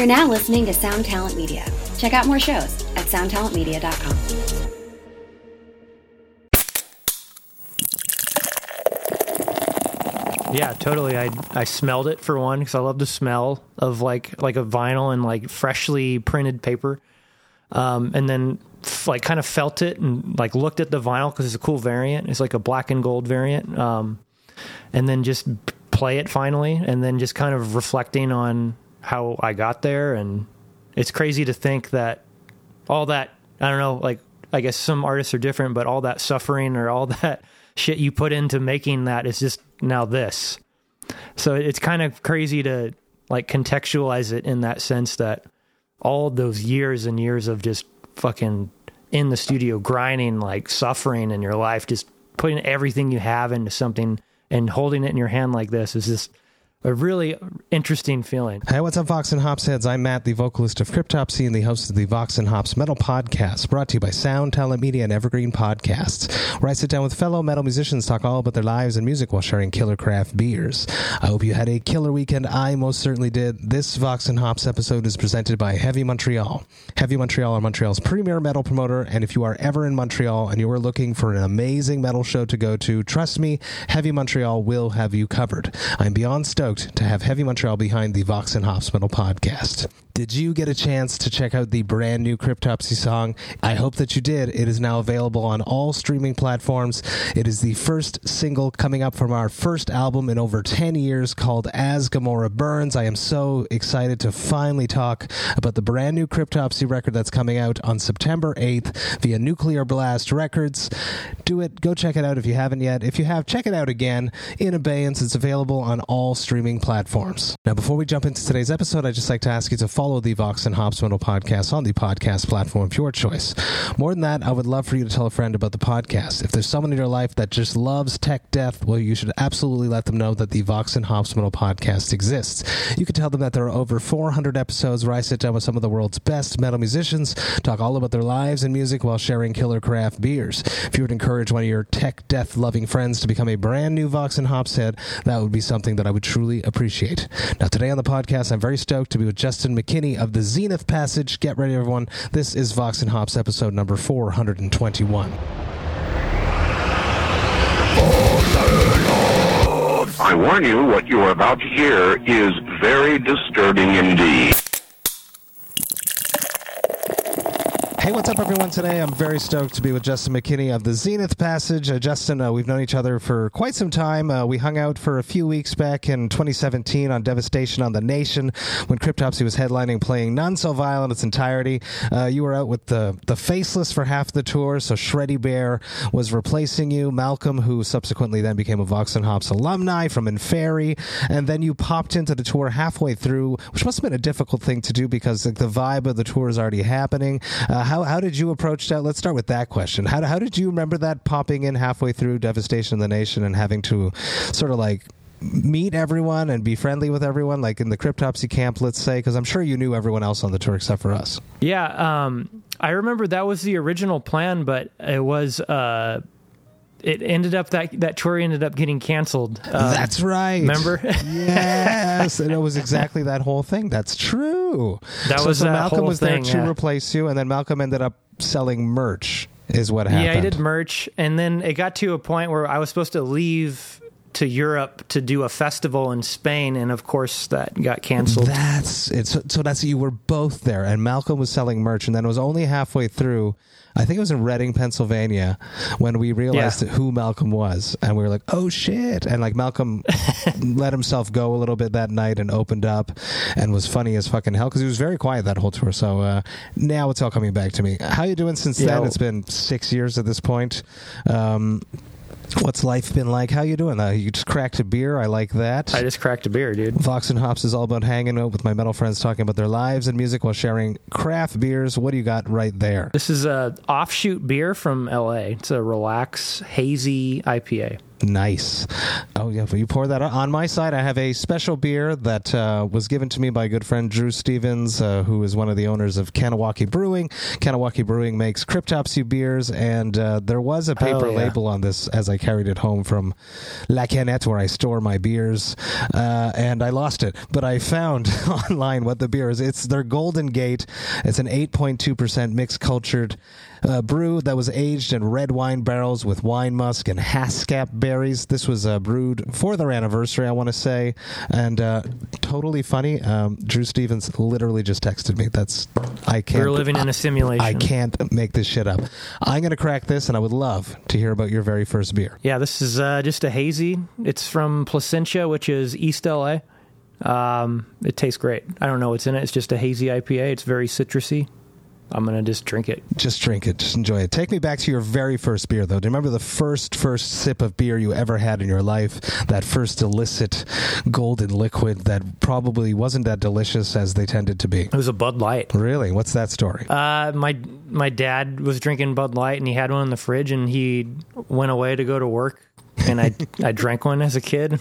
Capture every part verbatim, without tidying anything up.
You're now listening to Sound Talent Media. Check out more shows at sound talent media dot com. Yeah, totally. I I smelled it for one because I love the smell of like like a vinyl and like freshly printed paper, um, and then f- like kind of felt it and like looked at the vinyl because it's a cool variant. It's like a black and gold variant, um, and then just play it finally, and then just kind of reflecting on how I got there. And it's crazy to think that all that, I don't know, like I guess some artists are different, but all that suffering or all that shit you put into making that is just now this. So it's kind of crazy to like contextualize it in that sense, that all those years and years of just fucking in the studio grinding, like suffering in your life, just putting everything you have into something and holding it in your hand like this is just a really interesting feeling. Hey, what's up, Vox and Hops heads? I'm Matt, the vocalist of Cryptopsy and the host of the Vox and Hops Metal Podcast, brought to you by Sound Talent Media and Evergreen Podcasts, where I sit down with fellow metal musicians, talk all about their lives and music while sharing killer craft beers. I hope you had a killer weekend. I most certainly did. This Vox and Hops episode is presented by Heavy Montreal. Heavy Montreal are Montreal's premier metal promoter, and if you are ever in Montreal and you are looking for an amazing metal show to go to, trust me, Heavy Montreal will have you covered. I'm beyond stoked to have Heavy Montreal behind the Vox and Hops Metal Podcast. Did you get a chance to check out the brand new Cryptopsy song? I hope that you did. It is now available on all streaming platforms. It is the first single coming up from our first album in over ten years called As Gamora Burns. I am so excited to finally talk about the brand new Cryptopsy record that's coming out on September eighth via Nuclear Blast Records. Do it. Go check it out if you haven't yet. If you have, check it out again. In abeyance, it's available on all streaming platforms. Now, before we jump into today's episode, I'd just like to ask you to follow the Vox and Hops Metal Podcast on the podcast platform of your choice. More than that, I would love for you to tell a friend about the podcast. If there's someone in your life that just loves tech death, well, you should absolutely let them know that the Vox and Hops Metal Podcast exists. You can tell them that there are over four hundred episodes where I sit down with some of the world's best metal musicians, talk all about their lives and music while sharing killer craft beers. If you would encourage one of your tech death loving friends to become a brand new Vox and Hops head, that would be something that I would truly appreciate. Now, today on the podcast, I'm very stoked to be with Justin McKinney of The Zenith Passage. Get ready, everyone. This is Vox and Hops episode number four hundred twenty-one. I warn you, what you are about to hear is very disturbing indeed. Hey, what's up, everyone? Today, I'm very stoked to be with Justin McKinney of The Zenith Passage. Uh, Justin, uh, we've known each other for quite some time. Uh, we hung out for a few weeks back in twenty seventeen on Devastation on the Nation when Cryptopsy was headlining, playing None So Vile in its entirety. Uh, you were out with the, the Faceless for half the tour, so Shreddy Bear was replacing you. Malcolm, who subsequently then became a Vox and Hops alumni from Inferi, and then you popped into the tour halfway through, which must have been a difficult thing to do because like, the vibe of the tour is already happening. Uh, How, how did you approach that? Let's start with that question. How, how did you remember that popping in halfway through Devastation of the Nation and having to sort of like meet everyone and be friendly with everyone, like in the Cryptopsy camp, let's say, because I'm sure you knew everyone else on the tour except for us. Yeah, um, I remember that was the original plan, but it was... Uh It ended up that that tour ended up getting canceled. Um, That's right. Remember? Yes, and it was exactly that whole thing. That's true. That so, was so that Malcolm whole was there thing, to yeah. replace you, and then Malcolm ended up selling merch. Is what happened. Yeah, I did merch, and then it got to a point where I was supposed to leave to Europe to do a festival in Spain, and of course that got canceled. That's it. So, so that's you were both there, and Malcolm was selling merch, and then it was only halfway through. I think it was in Reading, Pennsylvania, when we realized yeah. who Malcolm was, and we were like, "Oh shit!" And like Malcolm let himself go a little bit that night and opened up, and was funny as fucking hell because he was very quiet that whole tour. So uh, now it's all coming back to me. How you doing since Yo. then? It's been six years at this point. Um, What's life been like? How you doing? Uh, you just cracked a beer. I like that. I just cracked a beer, dude. Vox and Hops is all about hanging out with my metal friends, talking about their lives and music while sharing craft beers. What do you got right there? This is a Offshoot Beer from L A. It's a Relax Hazy I P A. Nice. Oh, yeah. Will you pour that on? On my side, I have a special beer that uh, was given to me by a good friend, Drew Stevens, uh, who is one of the owners of Kanawaki Brewing. Kanawaki Brewing makes Cryptopsy beers, and uh, there was a paper oh, yeah. label on this as I carried it home from La Canette, where I store my beers, uh, and I lost it. But I found online what the beer is. It's their Golden Gate. It's an eight point two percent mixed cultured Uh, brew that was aged in red wine barrels with wine musk and hascap berries. This was uh, brewed for their anniversary, I want to say, and uh, totally funny. Um, Drew Stevens literally just texted me. That's I can't. We're living I, in a simulation. I can't make this shit up. I'm gonna crack this, and I would love to hear about your very first beer. Yeah, this is uh, just a hazy. It's from Placentia, which is East L A. Um, it tastes great. I don't know what's in it. It's just a hazy I P A. It's very citrusy. I'm going to just drink it. Just drink it. Just enjoy it. Take me back to your very first beer, though. Do you remember the first, first sip of beer you ever had in your life? That first illicit golden liquid that probably wasn't that delicious as they tended to be. It was a Bud Light. Really? What's that story? Uh, my my dad was drinking Bud Light, and he had one in the fridge, and he went away to go to work, and I I drank one as a kid.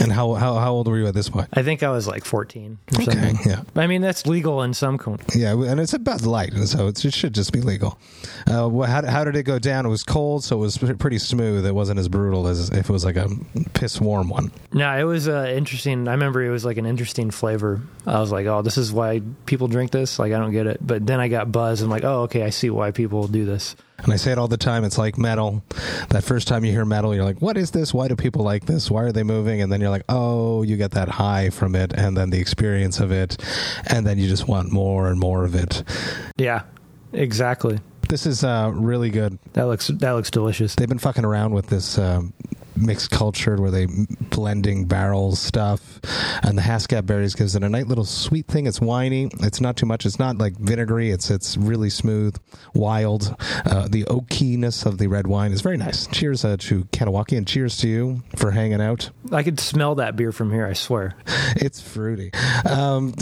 And how, how how old were you at this point? I think I was like fourteen or okay, something. Yeah. I mean, that's legal in some countries. Yeah, and it's a Bud Light, so it's, it should just be legal. Uh, how, how did it go down? It was cold, so it was pretty smooth. It wasn't as brutal as if it was like a piss-warm one. No, it was uh, interesting. I remember it was like an interesting flavor. I was like, oh, this is why people drink this? Like, I don't get it. But then I got buzzed. I'm like, oh, okay, I see why people do this. And I say it all the time, it's like metal. That first time you hear metal, you're like, what is this? Why do people like this? Why are they moving? And then you're like, oh, you get that high from it, and then the experience of it, and then you just want more and more of it. Yeah, exactly. This is uh, really good. That looks that looks delicious. They've been fucking around with this uh, mixed culture where they blending barrels stuff, and the hascap berries gives it a nice little sweet thing. It's winey. It's not too much. It's not like vinegary. It's it's really smooth, wild. Uh, the oakiness of the red wine is very nice. Cheers uh, to Kanawaki, and cheers to you for hanging out. I could smell that beer from here, I swear. It's fruity. Um,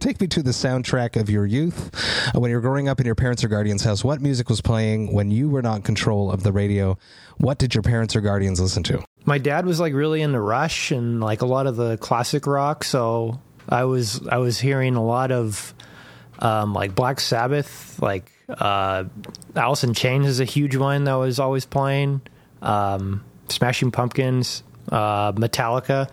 take me to the soundtrack of your youth. When you were growing up in your parents' or guardians' house, what music music was playing when you were not in control of the radio? What did your parents or guardians listen to? My dad was like really into Rush and like a lot of the classic rock, so I was I was hearing a lot of um, like Black Sabbath, like uh, Alice in Chains is a huge one that was always playing, um, Smashing Pumpkins, uh, Metallica.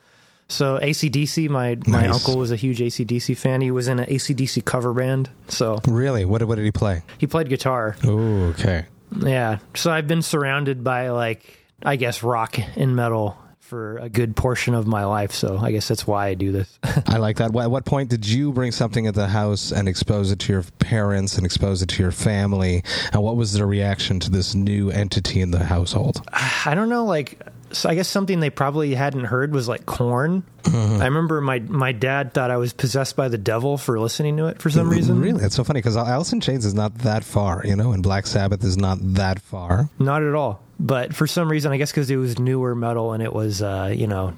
So A C D C, my, my nice. uncle was a huge A C D C fan. He was in an A C D C cover band. So really? What, what did he play? He played guitar. Oh, okay. Yeah. So I've been surrounded by, like, I guess, rock and metal for a good portion of my life. So I guess that's why I do this. I like that. At what point did you bring something at the house and expose it to your parents and expose it to your family? And what was their reaction to this new entity in the household? I don't know, like... So I guess something they probably hadn't heard was like Korn. Mm-hmm. I remember my, my dad thought I was possessed by the devil for listening to it for some reason. Really? That's so funny because Alice in Chains is not that far, you know, and Black Sabbath is not that far. Not at all. But for some reason, I guess because it was newer metal and it was, uh, you know,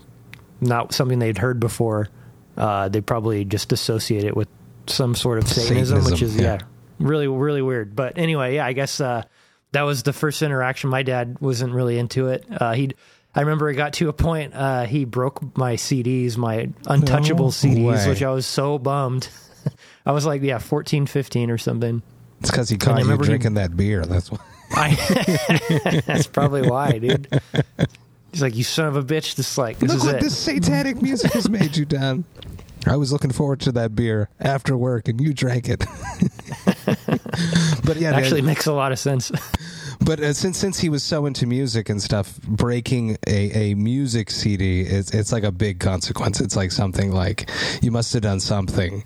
not something they'd heard before. Uh, they probably just associate it with some sort of Satanism, Satanism which is, yeah. yeah, really, really weird. But anyway, yeah, I guess uh, that was the first interaction. My dad wasn't really into it. Uh, he'd... I remember it got to a point, uh, he broke my C Ds, my untouchable no C Ds, way. which I was so bummed. I was like, yeah, fourteen, fifteen or something. It's because he caught you drinking he, that beer. That's why. I, that's probably why, dude. He's like, you son of a bitch. This like, this Look is what it. this satanic music has made you, Don. I was looking forward to that beer after work, and you drank it. But yeah, it actually man, makes a lot of sense. But uh, since since he was so into music and stuff, breaking a, a music C D, it's, it's like a big consequence. It's like something like, you must have done something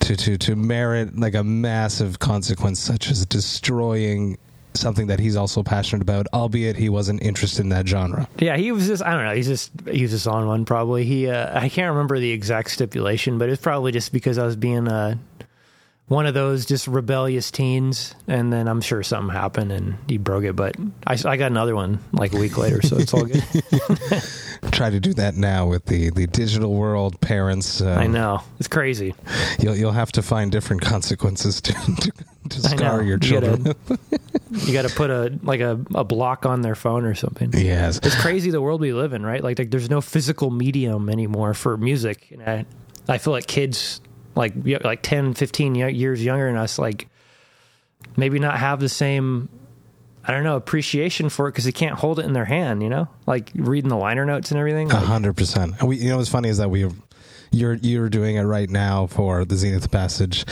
to, to, to merit like a massive consequence, such as destroying something that he's also passionate about, albeit he wasn't interested in that genre. Yeah, he was just, I don't know, he's just, he was just on one probably. He, uh, I can't remember the exact stipulation, but it's probably just because I was being a... Uh, one of those just rebellious teens, and then I'm sure something happened and he broke it, but I, I got another one like a week later, so it's all good. Try to do that now with the, the digital world, parents. Um, I know. It's crazy. You'll you'll have to find different consequences to, to, to scar know, your children. You got to put a like a, a block on their phone or something. Yes, it's crazy the world we live in, right? Like, like there's no physical medium anymore for music. And I, I feel like kids like like ten, fifteen years younger than us, like maybe not have the same, I don't know, appreciation for it because they can't hold it in their hand. You know, like reading the liner notes and everything. A hundred percent. And we, you know, what's funny is that we have. You're you're doing it right now for the Zenith Passage,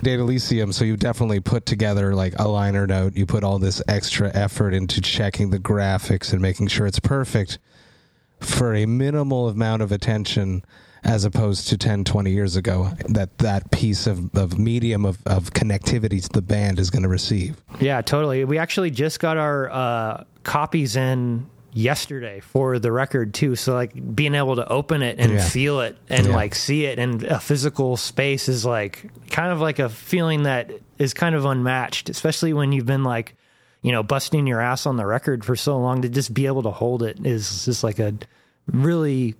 Datalysium. So you definitely put together like a liner note. You put all this extra effort into checking the graphics and making sure it's perfect for a minimal amount of attention, as opposed to ten, twenty years ago, that that piece of, of medium of, of connectivity to the band is going to receive. Yeah, totally. We actually just got our uh, copies in yesterday for the record too, so like being able to open it and yeah. feel it and yeah. like see it in a physical space is like kind of like a feeling that is kind of unmatched, especially when you've been like, you know, busting your ass on the record for so long. To just be able to hold it is just like a really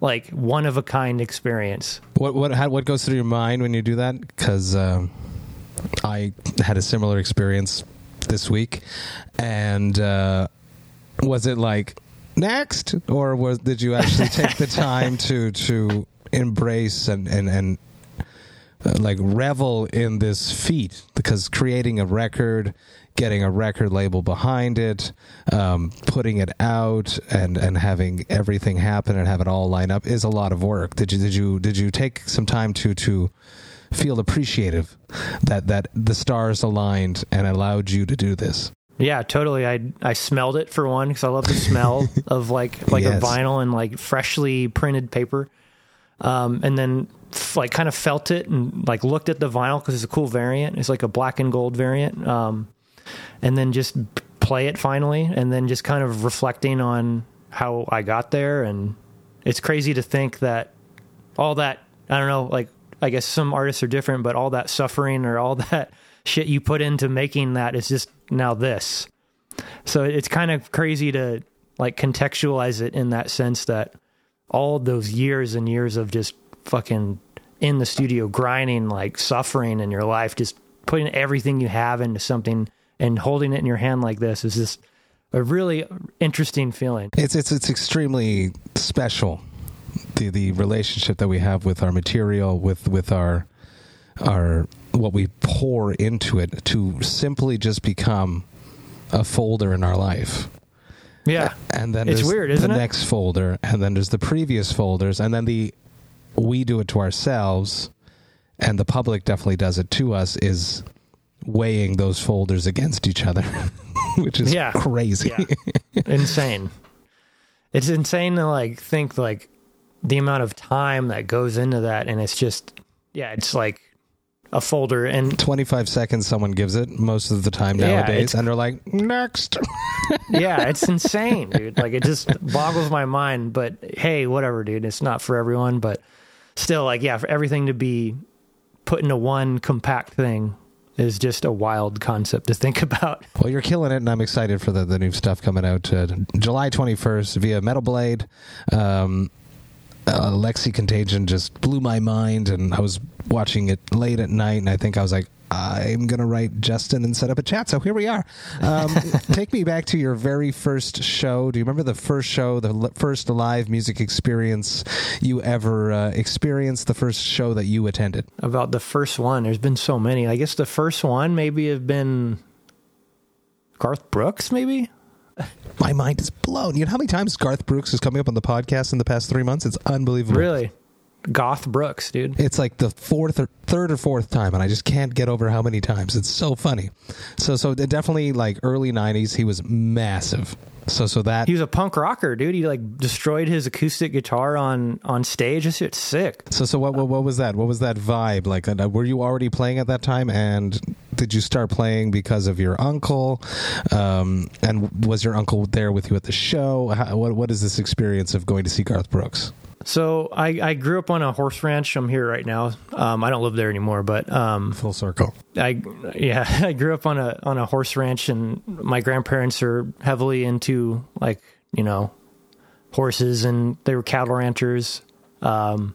like one of a kind experience. What what how, what goes through your mind when you do that? Because um, I had a similar experience this week, and uh, was it like next, or was did you actually take the time to to embrace and and and uh, like revel in this feat? Because creating a record, getting a record label behind it, um, putting it out, and and having everything happen and have it all line up is a lot of work. Did you did you did you take some time to to feel appreciative that that the stars aligned and allowed you to do this? Yeah, totally. I I smelled it for one, because I love the smell of like like yes. a vinyl and like freshly printed paper, um, and then f- like kind of felt it and like looked at the vinyl because it's a cool variant. It's like a black and gold variant, um, and then just play it finally, and then just kind of reflecting on how I got there. And it's crazy to think that all that, I don't know, like I guess some artists are different, but all that suffering or all that shit you put into making that is just now this. So it's kind of crazy to like contextualize it in that sense, that all those years and years of just fucking in the studio grinding, like suffering in your life, just putting everything you have into something and holding it in your hand like this is just a really interesting feeling. It's it's it's extremely special, the the relationship that we have with our material, with with our our what we pour into it to simply just become a folder in our life. Yeah. And then it's there's weird, isn't the it? Next folder, and then there's the previous folders, and then the we do it to ourselves, and the public definitely does it to us, is weighing those folders against each other, which is yeah. crazy. Yeah. Insane. It's insane to like think like the amount of time that goes into that, and it's just yeah, it's like a folder, and twenty-five seconds someone gives it most of the time nowadays, yeah, and they're like, next. Yeah, it's insane, dude. Like, it just boggles my mind, but hey, whatever, dude. It's not for everyone, but still, like, yeah, for everything to be put into one compact thing is just a wild concept to think about. Well, you're killing it, and I'm excited for the, the new stuff coming out uh, July twenty-first via Metal Blade. Um, Uh, Lexi Contagion just blew my mind, and I was watching it late at night, and I think I was like, I'm going to write Justin and set up a chat, so here we are. Um, take me back to your very first show. Do you remember the first show, the l- first live music experience you ever uh, experienced, the first show that you attended? About the first one, there's been so many. I guess the first one maybe have been Garth Brooks, maybe? My mind is blown. You know how many times Garth Brooks is coming up on the podcast in the past three months? It's unbelievable. Really? Garth Brooks, dude. It's like the fourth or third or fourth time, and I just can't get over how many times. It's so funny. So so definitely like early nineties, he was massive. So so that he was a punk rocker, dude. He like destroyed his acoustic guitar on on stage. This shit's sick. So so what what what was that? What was that vibe like? Were you already playing at that time, and did you start playing because of your uncle? Um, and was your uncle there with you at the show? How, what what is this experience of going to see Garth Brooks? So I, I grew up on a horse ranch. I'm here right now. Um, I don't live there anymore, but um, full circle. I yeah, I grew up on a on a horse ranch, and my grandparents are heavily into like, you know, horses, and they were cattle ranchers. Um,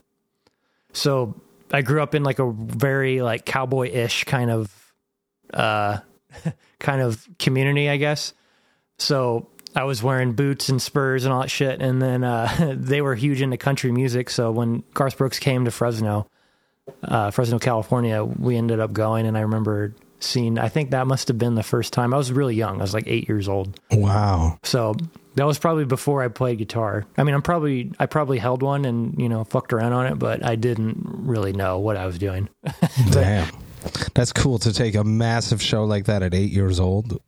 so I grew up in like a very like cowboy-ish kind of uh, kind of community, I guess. So I was wearing boots and spurs and all that shit. And then uh, they were huge into country music. So when Garth Brooks came to Fresno, uh, Fresno, California, we ended up going. And I remember seeing, I think that must have been the first time. I was really young. I was like eight years old. Wow. So that was probably before I played guitar. I mean, I'm probably, I probably held one and, you know, fucked around on it, but I didn't really know what I was doing. Damn. That's cool to take a massive show like that at eight years old.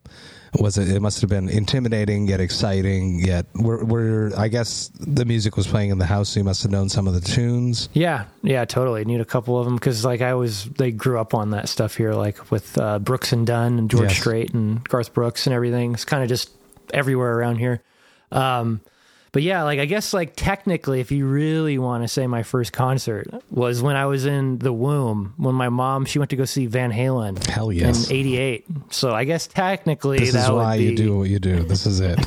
Was it, it must have been intimidating yet exciting, yet we're, we're, I guess the music was playing in the house, so you must have known some of the tunes. Yeah, yeah, totally. I knew a couple of them because, like, I was, they grew up on that stuff here, like with uh, Brooks and Dunn and George yes. Strait and Garth Brooks and everything. It's kind of just everywhere around here. Um, but yeah, like, I guess, like, technically, if you really want to say my first concert was when I was in the womb, when my mom, she went to go see Van Halen. Hell yes. In eighty-eight. So I guess technically this that is would why be... you do what you do. This is it.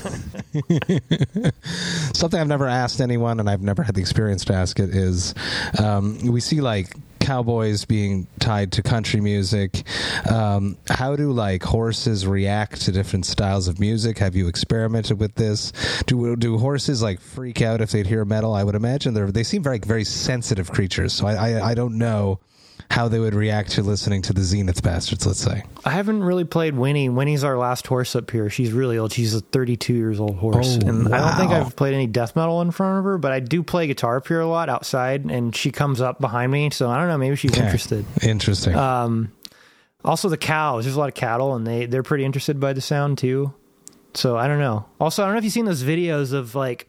Something I've never asked anyone, and I've never had the experience to ask it, is um, we see, like, cowboys being tied to country music. Um, how do, like, horses react to different styles of music? Have you experimented with this? Do do horses, like, freak out if they'd hear metal? I would imagine they're, they seem very, very sensitive creatures. So I, I, I don't know how they would react to listening to the Zenith Bastards, let's say. I haven't really played Winnie. Winnie's our last horse up here. She's really old. She's a thirty-two years old horse. Oh, and wow. I don't think I've played any death metal in front of her, but I do play guitar up here a lot outside, and she comes up behind me. So I don't know. Maybe she's okay. interested. Interesting. Um, also the cows, there's a lot of cattle, and they, they're pretty interested by the sound too. So I don't know. Also, I don't know if you've seen those videos of, like,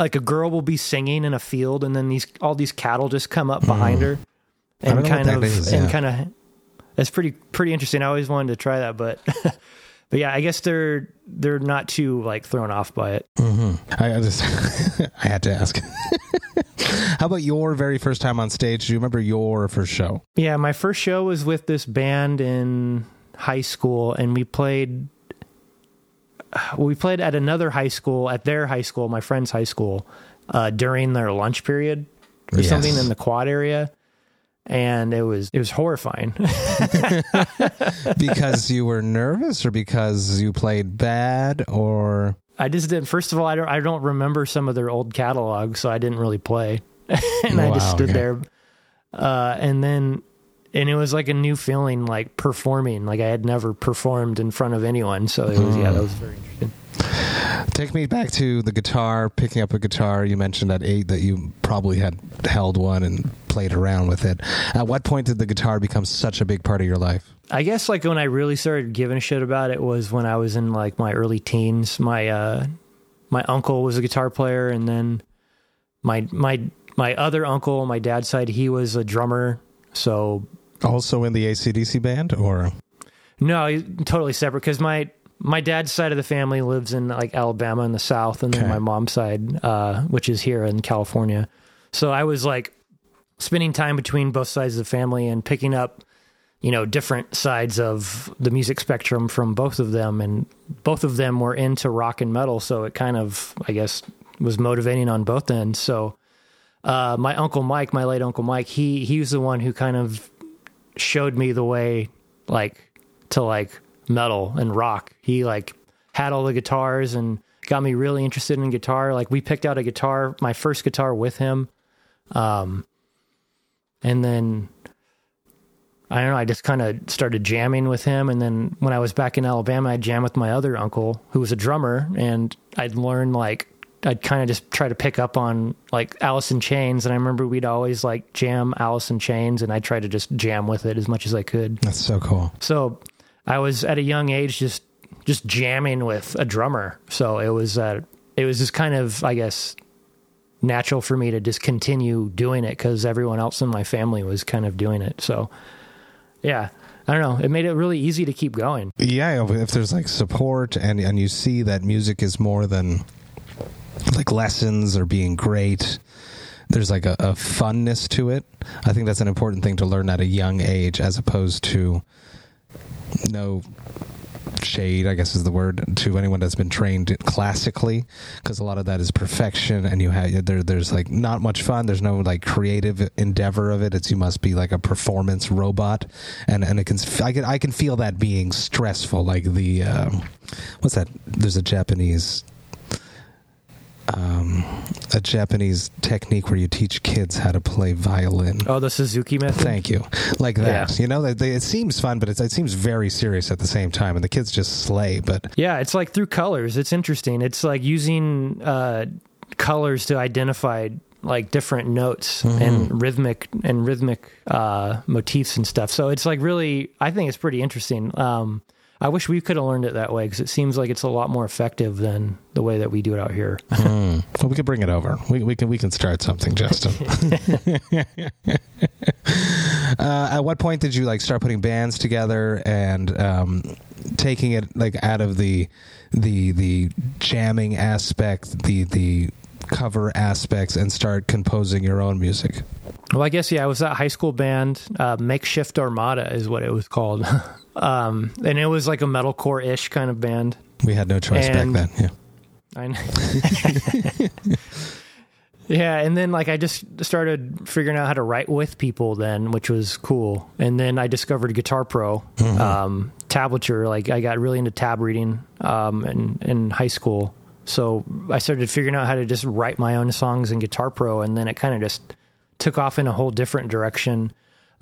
like a girl will be singing in a field, and then these, all these cattle just come up behind mm. her. And kind of, is, and yeah. kind of, that's pretty, pretty interesting. I always wanted to try that, but, but yeah, I guess they're, they're not too, like, thrown off by it. Mm-hmm. I just, I had to ask. How about your very first time on stage? Do you remember your first show? Yeah. My first show was with this band in high school, and we played, we played at another high school, at their high school, my friend's high school, uh, during their lunch period or yes. something in the quad area. And it was it was horrifying. Because you were nervous, or because you played bad, or I just didn't. First of all, I don't I don't remember some of their old catalog, so I didn't really play, and wow, I just stood yeah. there. Uh, and then, and it was like a new feeling, like performing, like I had never performed in front of anyone. So it was mm. yeah, that was very interesting. Take me back to the guitar, picking up a guitar. You mentioned at eight that you probably had held one and played around with it. At what point did the guitar become such a big part of your life? I guess, like, when I really started giving a shit about it was when I was in, like, my early teens. My uh, my uncle was a guitar player, and then my my my other uncle on my dad's side, he was a drummer. So also in the A C D C band, or? No, totally separate, because my... My dad's side of the family lives in, like, Alabama in the South, and then okay. my mom's side, uh, which is here in California. So I was, like, spending time between both sides of the family and picking up, you know, different sides of the music spectrum from both of them. And both of them were into rock and metal. So it kind of, I guess, was motivating on both ends. So, uh, my Uncle Mike, my late Uncle Mike, he, he was the one who kind of showed me the way, like, to, like, metal and rock. He, like, had all the guitars and got me really interested in guitar. Like, we picked out a guitar, my first guitar, with him. Um, and then I don't know, I just kind of started jamming with him. And then when I was back in Alabama, I jammed with my other uncle who was a drummer, and I'd learn, like, I'd kind of just try to pick up on, like, Alice in Chains. And I remember we'd always, like, jam Alice in Chains, and I tried to just jam with it as much as I could. That's so cool. So I was at a young age just just jamming with a drummer. So it was uh, it was just kind of, I guess, natural for me to just continue doing it because everyone else in my family was kind of doing it. So, yeah, I don't know. It made it really easy to keep going. Yeah, if there's, like, support and, and you see that music is more than, like, lessons or being great. There's, like, a, a funness to it. I think that's an important thing to learn at a young age as opposed to... no shade, I guess is the word, to anyone that's been trained classically, because a lot of that is perfection, and you have there. There's like not much fun. There's no like creative endeavor of it. It's you must be like a performance robot, and and it can I can I can feel that being stressful. Like the um, what's that? There's a Japanese. Um, a Japanese technique where you teach kids how to play violin. Oh, the Suzuki method? Thank you. Like that. Yeah. You know, they, they, it seems fun, but it's, it seems very serious at the same time, and the kids just slay. But yeah, it's like through colors. It's interesting. It's like using uh, colors to identify like different notes mm-hmm. and rhythmic and rhythmic uh, motifs and stuff. So it's like really, I think it's pretty interesting. Um, I wish we could have learned it that way, because it seems like it's a lot more effective than the way that we do it out here. mm. Well, we could bring it over. We, we can we can start something, Justin. uh, at what point did you like start putting bands together and um, taking it like out of the the the jamming aspect, the the cover aspects, and start composing your own music? Well, I guess yeah, I was that high school band, uh, Makeshift Armada is what it was called. Um, and it was like a metalcore-ish kind of band. We had no choice and back then. Yeah, I know. Yeah, and then like I just started figuring out how to write with people then, which was cool. And then I discovered Guitar Pro, mm-hmm. um, tablature. Like I got really into tab reading um, in, in high school, so I started figuring out how to just write my own songs in Guitar Pro, and then it kind of just took off in a whole different direction.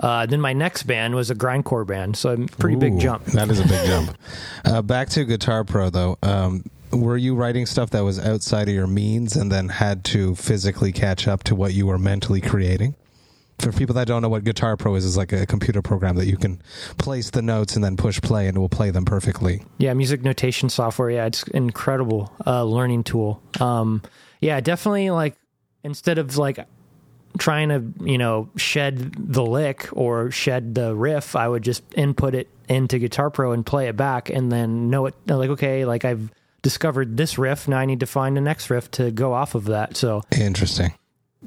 Uh, then my next band was a grindcore band, so a pretty Ooh, big jump. That is a big jump. Uh, back to Guitar Pro, though. Um, were you writing stuff that was outside of your means and then had to physically catch up to what you were mentally creating? For people that don't know what Guitar Pro is, it's like a computer program that you can place the notes and then push play, and it will play them perfectly. Yeah, music notation software. Yeah, it's an incredible uh, learning tool. Um, yeah, definitely, like, instead of, like... trying to, you know, shed the lick or shed the riff, I would just input it into Guitar Pro and play it back, and then know it, like, okay, like I've discovered this riff, now I need to find the next riff to go off of that. So interesting.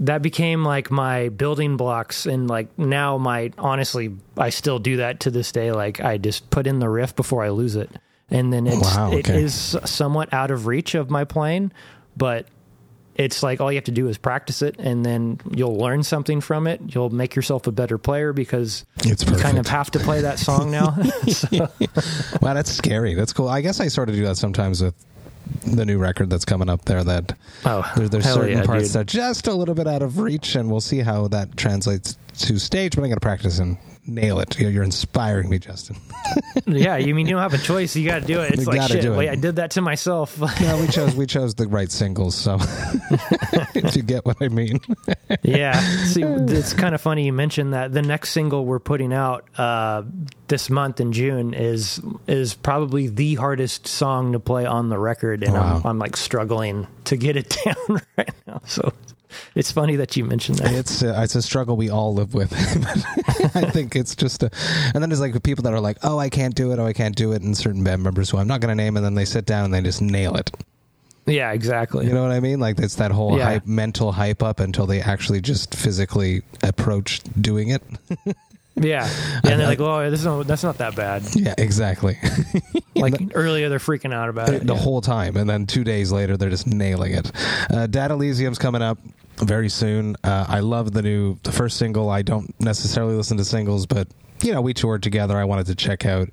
That became like my building blocks, and like now my, honestly, I still do that to this day. Like I just put in the riff before I lose it. And then it's, wow, okay. It is somewhat out of reach of my playing, but it's like all you have to do is practice it, and then you'll learn something from it. You'll make yourself a better player because it's you kind of have to play that song now. So. Wow, that's scary. That's cool. I guess I sort of do that sometimes with the new record that's coming up there. That oh, there, there's certain yeah, parts dude. that are just a little bit out of reach, and we'll see how that translates to stage, but I'm going to practice and nail it. You're inspiring me, Justin. Yeah, you mean you don't have a choice. You got to do it. It's you like, shit, wait, I did that to myself. No, we chose we chose the right singles, so if you get what I mean. Yeah. See, it's kind of funny you mentioned that. The next single we're putting out uh, this month in June is is probably the hardest song to play on the record, and wow. I'm, I'm like struggling to get it down right now, so... It's funny that you mentioned that. It's a, it's a struggle we all live with. I think it's just a... And then there's like people that are like, oh, I can't do it, oh, I can't do it, and certain band members who I'm not going to name, and then they sit down and they just nail it. Yeah, exactly. You know what I mean? Like, it's that whole yeah. hype, mental hype up until they actually just physically approach doing it. Yeah. And um, they're like, well, this is no, that's not that bad. Yeah, exactly. Like the, earlier, they're freaking out about it. The yeah. whole time. And then two days later, they're just nailing it. Uh, Datalysium's coming up very soon. Uh, I love the new, the first single. I don't necessarily listen to singles, but, you know, we toured together. I wanted to check out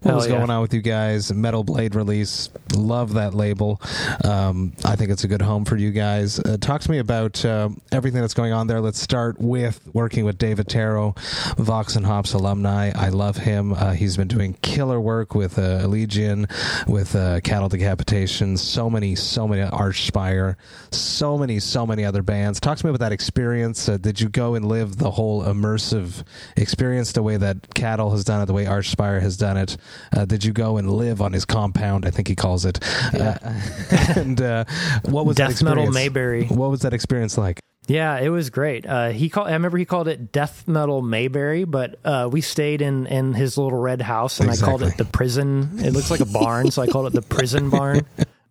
what Hell was yeah. going on with you guys. Metal Blade release. Love that label. Um, I think it's a good home for you guys. Uh, talk to me about uh, everything that's going on there. Let's start with working with David Tarrow, Vox and Hops alumni. I love him. Uh, he's been doing killer work with uh, Allegian, with uh, Cattle Decapitation, so many, so many, Arch Spire, so many, so many other bands. Talk to me about that experience. Uh, did you go and live the whole immersive experience the way that that Cattle has done it, the way Arch Spire has done it? Uh, did you go and live on his compound, I think he calls it? Yeah. Uh, and uh, what was Death that experience? Metal Mayberry. What was that experience like? Yeah, it was great. Uh, he called. I remember he called it Death Metal Mayberry, but uh, we stayed in, in his little red house, and exactly. I called it the prison. It looks like a barn, so I called it the prison barn.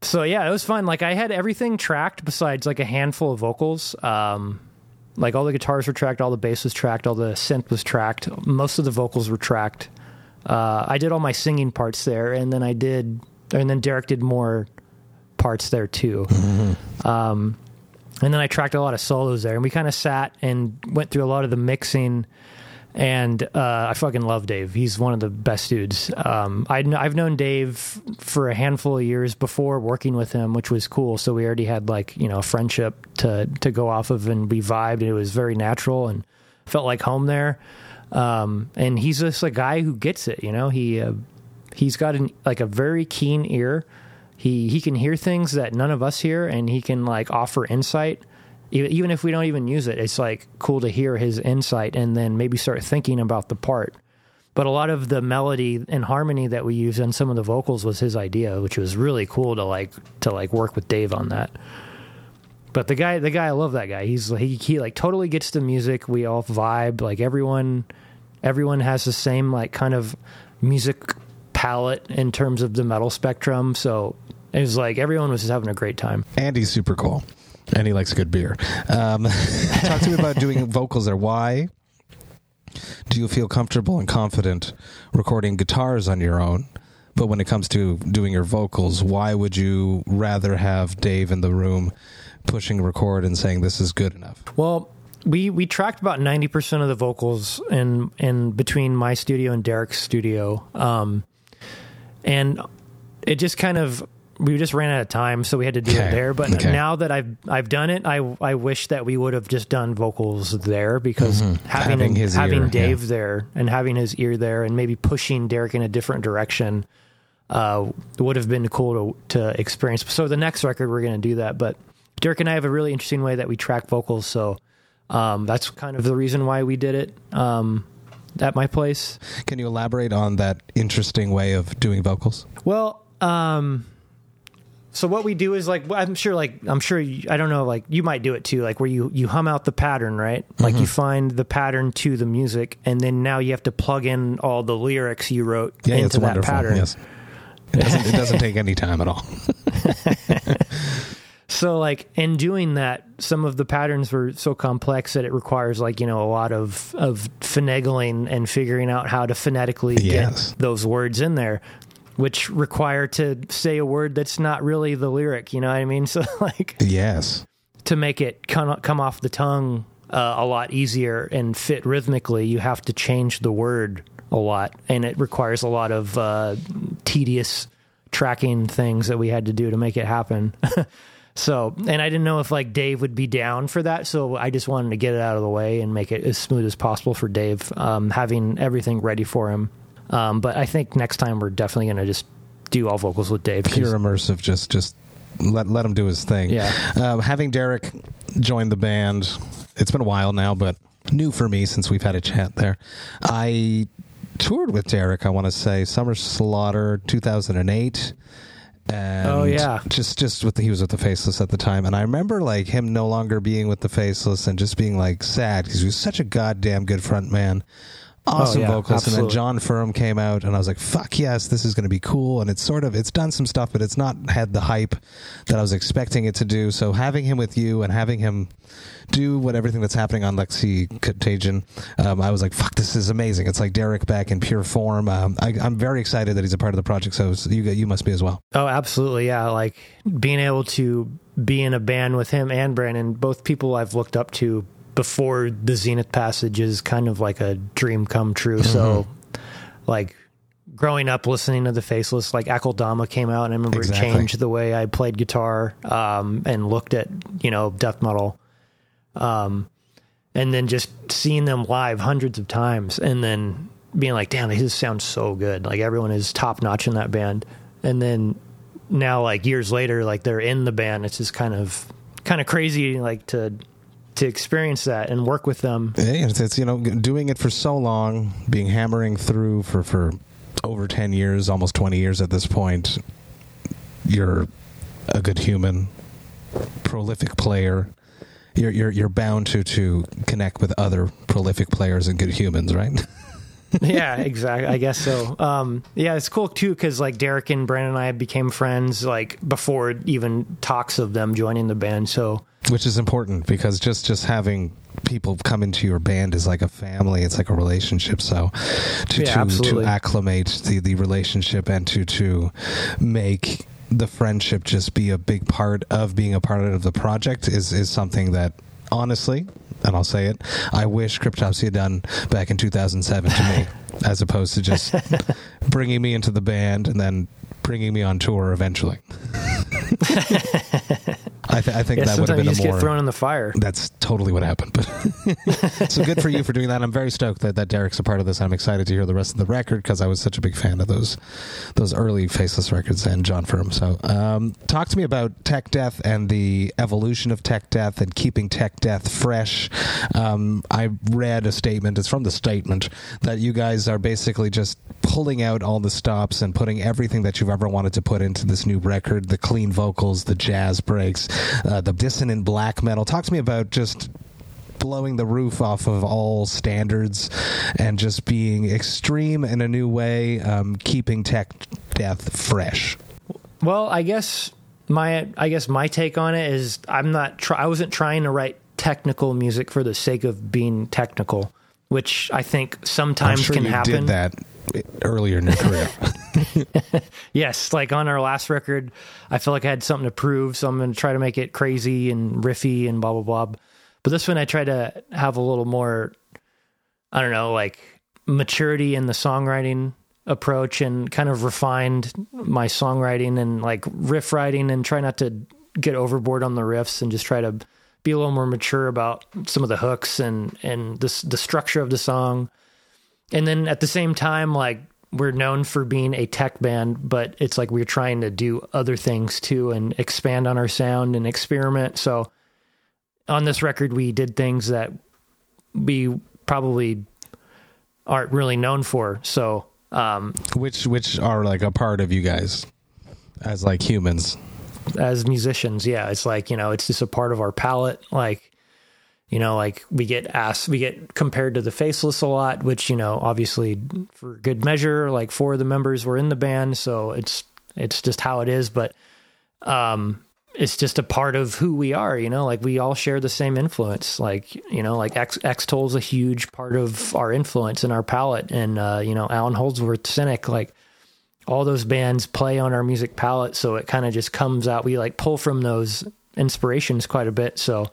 So yeah, it was fun. Like I had everything tracked besides like a handful of vocals. Um, Like all the guitars were tracked, all the bass was tracked, all the synth was tracked, most of the vocals were tracked. Uh, I did all my singing parts there, and then I did, and then Derek did more parts there too. Mm-hmm. Um, and then I tracked a lot of solos there, and we kind of sat and went through a lot of the mixing. And uh, I fucking love Dave. He's one of the best dudes. Um, I, I've known Dave for a handful of years before working with him, which was cool. So we already had like, you know, a friendship to to go off of, and we vibed. It was very natural and felt like home there. Um, and he's just a guy who gets it, you know. He uh, he's got an, like a very keen ear. He he can hear things that none of us hear, and he can like offer insight. Even if we don't even use it, it's like cool to hear his insight and then maybe start thinking about the part. But a lot of the melody and harmony that we use on some of the vocals was his idea, which was really cool to like to like work with Dave on that. But the guy, the guy, I love that guy. He's he he like totally gets the music. We all vibe. Like everyone, everyone has the same like kind of music palette in terms of the metal spectrum. So it was like everyone was just having a great time. And he's super cool. And he likes good beer. Um, talk to me about doing vocals there. Why do you feel comfortable and confident recording guitars on your own? But when it comes to doing your vocals, why would you rather have Dave in the room pushing record and saying this is good enough? Well, we, we tracked about ninety percent of the vocals in, in between my studio and Derek's studio. Um, and it just kind of... we just ran out of time, so we had to do okay. it there. But okay. now that I've I've done it, I I wish that we would have just done vocals there, because mm-hmm. having having, his having ear, Dave yeah. there and having his ear there and maybe pushing Derek in a different direction uh, would have been cool to, to experience. So the next record, we're going to do that. But Derek and I have a really interesting way that we track vocals, so um, that's kind of the reason why we did it um, at my place. Can you elaborate on that interesting way of doing vocals? Well, um... so what we do is like, I'm sure like, I'm sure, you, I don't know, like you might do it too, like where you, you hum out the pattern, right? Mm-hmm. Like you find the pattern to the music, and then now you have to plug in all the lyrics you wrote yeah, into that wonderful. Pattern. Yes. It doesn't, it doesn't take any time at all. So like in doing that, some of the patterns were so complex that it requires like, you know, a lot of, of finagling and figuring out how to phonetically yes. get those words in there, which require to say a word that's not really the lyric, you know what I mean? So like, yes, to make it come, come off the tongue uh, a lot easier and fit rhythmically, you have to change the word a lot. And it requires a lot of uh, tedious tracking things that we had to do to make it happen. So, and I didn't know if like Dave would be down for that. So I just wanted to get it out of the way and make it as smooth as possible for Dave, um, having everything ready for him. Um, but I think next time we're definitely going to just do all vocals with Dave. Pure immersive, just just let let him do his thing. Yeah. Um, having Derek join the band, it's been a while now, but new for me since we've had a chat there. I toured with Derek, I want to say, Summer Slaughter two thousand eight. And oh, yeah. Just, just with the, he was with the Faceless at the time. And I remember like him no longer being with the Faceless and just being like sad, because he was such a goddamn good front man. Awesome oh, yeah, vocals. Absolutely. And then John Firm came out, and I was like, fuck yes, this is going to be cool. And it's sort of, it's done some stuff, but it's not had the hype that I was expecting it to do. So having him with you and having him do what everything that's happening on Lexi Contagion, um, I was like, fuck, this is amazing. It's like Derek back in pure form. Um, I, I'm very excited that he's a part of the project. So you you must be as well. Oh, absolutely. Yeah. Like being able to be in a band with him and Brandon, both people I've looked up to before the Zenith Passage, is kind of like a dream come true. Mm-hmm. So like growing up listening to the Faceless, like Akeldama came out, and I remember exactly. It changed the way I played guitar um, and looked at, you know, death metal. Um, and then just seeing them live hundreds of times and then being like, damn, they just sound so good. Like everyone is top notch in that band. And then now like years later, like they're in the band. It's just kind of, kind of crazy, like to, to experience that and work with them. Yeah, it's, it's, you know, doing it for so long, being hammering through for, for over ten years, almost twenty years at this point. You're a good human, prolific player. You're, you're, you're bound to, to connect with other prolific players and good humans, right? Yeah, exactly. I guess so. Um, yeah, it's cool too, because like Derek and Brandon and I became friends like before even talks of them joining the band. So Which is important, because just, just having people come into your band is like a family. It's like a relationship. So to yeah, to, absolutely. to acclimate the, the relationship and to, to make the friendship just be a big part of being a part of the project is, is something that, honestly, and I'll say it, I wish Cryptopsy had done back in two thousand seven to me, as opposed to just bringing me into the band and then bringing me on tour eventually. I, th- I think yeah, that would have been a more... Sometimes you just get thrown in the fire. That's totally what happened. But so good for you for doing that. I'm very stoked that, that Derek's a part of this. I'm excited to hear the rest of the record, because I was such a big fan of those those early Faceless records and John Firm. So um, talk to me about Tech Death and the evolution of Tech Death and keeping Tech Death fresh. Um, I read a statement. It's from the statement that you guys are basically just pulling out all the stops and putting everything that you've ever wanted to put into this new record, the clean vocals, the jazz breaks, Uh, the dissonant black metal. Talk to me about just blowing the roof off of all standards and just being extreme in a new way, um, keeping Tech Death fresh. Well, I guess my I guess my take on it is I'm not try- I wasn't trying to write technical music for the sake of being technical, which I think sometimes I'm sure can you happen. Did that earlier in your career. Yes, like on our last record, I feel like I had something to prove, so I'm going to try to make it crazy and riffy and blah, blah, blah. But this one, I try to have a little more, I don't know, like maturity in the songwriting approach, and kind of refined my songwriting and like riff writing, and try not to get overboard on the riffs, and just try to be a little more mature about some of the hooks and, and this, the structure of the song. And then at the same time, like, we're known for being a tech band, but it's like we're trying to do other things too and expand on our sound and experiment. So on this record, we did things that we probably aren't really known for. So, um, which, which are like a part of you guys as like humans, as musicians. Yeah. It's like, you know, it's just a part of our palette. Like, you know, like we get asked, we get compared to the Faceless a lot, which, you know, obviously for good measure, like four of the members were in the band. So it's, it's just how it is, but, um, it's just a part of who we are, you know, like we all share the same influence. Like, you know, like X, X-Toll is a huge part of our influence and our palette. And, uh, you know, Alan Holdsworth, Cynic, like all those bands play on our music palette. So it kind of just comes out. We like pull from those inspirations quite a bit. So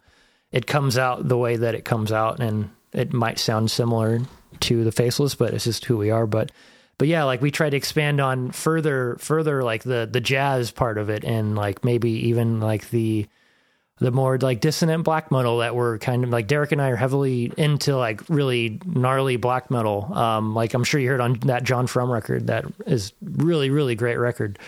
it comes out the way that it comes out, and it might sound similar to the Faceless, but it's just who we are. But, but yeah, like we try to expand on further, further, like the, the jazz part of it. And like, maybe even like the, the more like dissonant black metal that we're kind of like, Derek and I are heavily into like really gnarly black metal. Um, like I'm sure you heard on that John Frum record, that is really, really great record.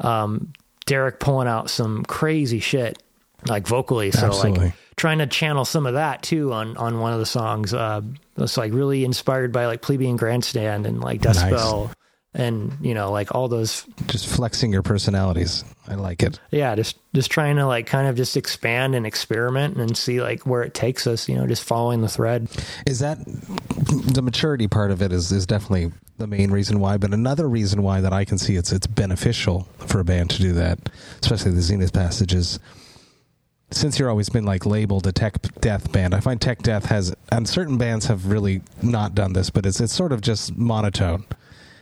Um, Derek pulling out some crazy shit, like vocally. So Absolutely. Like trying to channel some of that too on, on one of the songs. Uh, it's like really inspired by like Plebeian Grandstand and like Death nice. Spell and, you know, like all those, just flexing your personalities. I like it. Yeah. Just, just trying to like kind of just expand and experiment and see like where it takes us, you know, just following the thread. Is that the maturity part of it is, is definitely the main reason why, but another reason why that I can see it's, it's beneficial for a band to do that, especially the Zenith Passages. Since you're always been like labeled a Tech Death band, I find Tech Death has, and certain bands have really not done this, but it's it's sort of just monotone.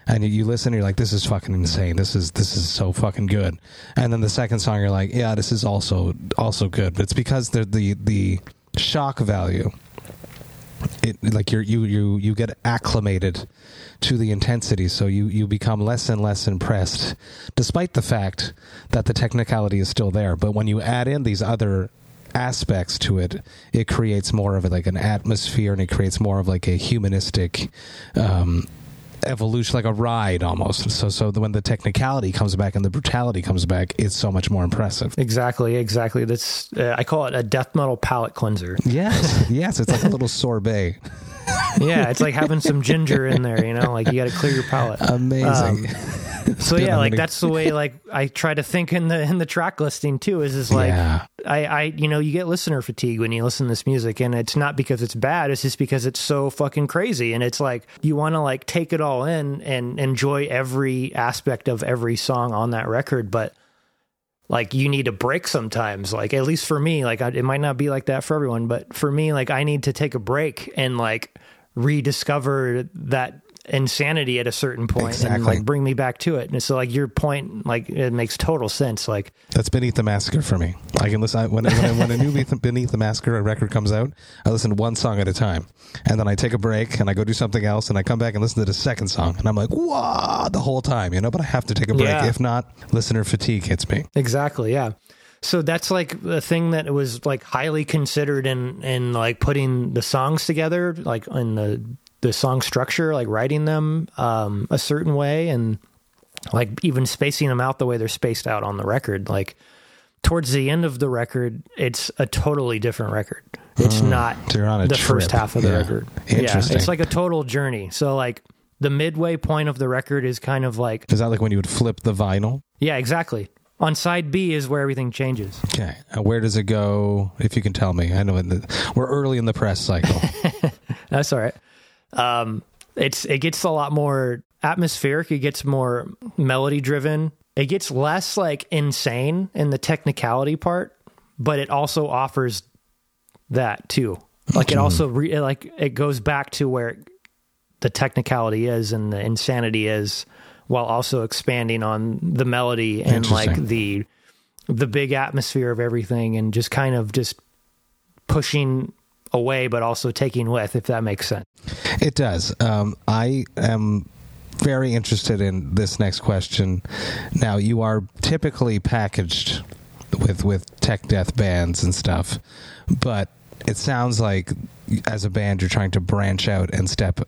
And you, you listen, and you're like, this is fucking insane. This is this is so fucking good. And then the second song, you're like, yeah, this is also also good. But it's because the the the shock value. It like you're, you you you get acclimated to the intensity, so you, you become less and less impressed, despite the fact that the technicality is still there. But when you add in these other aspects to it, it creates more of it like an atmosphere, and it creates more of like a humanistic um, evolution, like a ride almost. So so when the technicality comes back and the brutality comes back, it's so much more impressive. Exactly, exactly. That's uh, I call it a death metal palate cleanser. Yes, yes. It's like a little sorbet. Yeah, it's like having some ginger in there, you know, like you got to clear your palate. Amazing. Um, so yeah, like that's the way like I try to think in the in the track listing too, is is like yeah. I, I you know, you get listener fatigue when you listen to this music, and it's not because it's bad, it's just because it's so fucking crazy, and it's like you want to like take it all in and enjoy every aspect of every song on that record, but like, you need a break sometimes. Like, at least for me, like, I, it might not be like that for everyone, but for me, like, I need to take a break and, like, rediscover that insanity at a certain point. Exactly. And, like, bring me back to it. And so, like, your point, like, it makes total sense. Like, that's Beneath the Massacre for me. I can listen, I, when, when, when a new Beneath the Massacre a record comes out, I listen to one song at a time, and then I take a break and I go do something else, and I come back and listen to the second song, and I'm like, whoa, the whole time, you know. But I have to take a break. Yeah. If not, listener fatigue hits me. Exactly. Yeah. So that's like a thing that was like highly considered in, in like putting the songs together, like in the the song structure, like writing them um, a certain way, and like even spacing them out the way they're spaced out on the record. Like towards the end of the record, it's a totally different record. It's mm, not the trip. First half of the yeah. record. Interesting. Yeah, it's like a total journey. So like the midway point of the record is kind of like... Is that like when you would flip the vinyl? Yeah, exactly. On side B is where everything changes. Okay. Uh, where does it go, if you can tell me? I know in the, we're early in the press cycle. That's all right. Um, it's, it gets a lot more atmospheric. It gets more melody driven. It gets less like insane in the technicality part, but it also offers that too. Like it also re, it like it goes back to where the technicality is and the insanity is, while also expanding on the melody and like the, the big atmosphere of everything, and just kind of just pushing away, but also taking with, if that makes sense. It does. Um, I am very interested in this next question. Now, you are typically packaged with, with tech death bands and stuff, but it sounds like as a band, you're trying to branch out and step,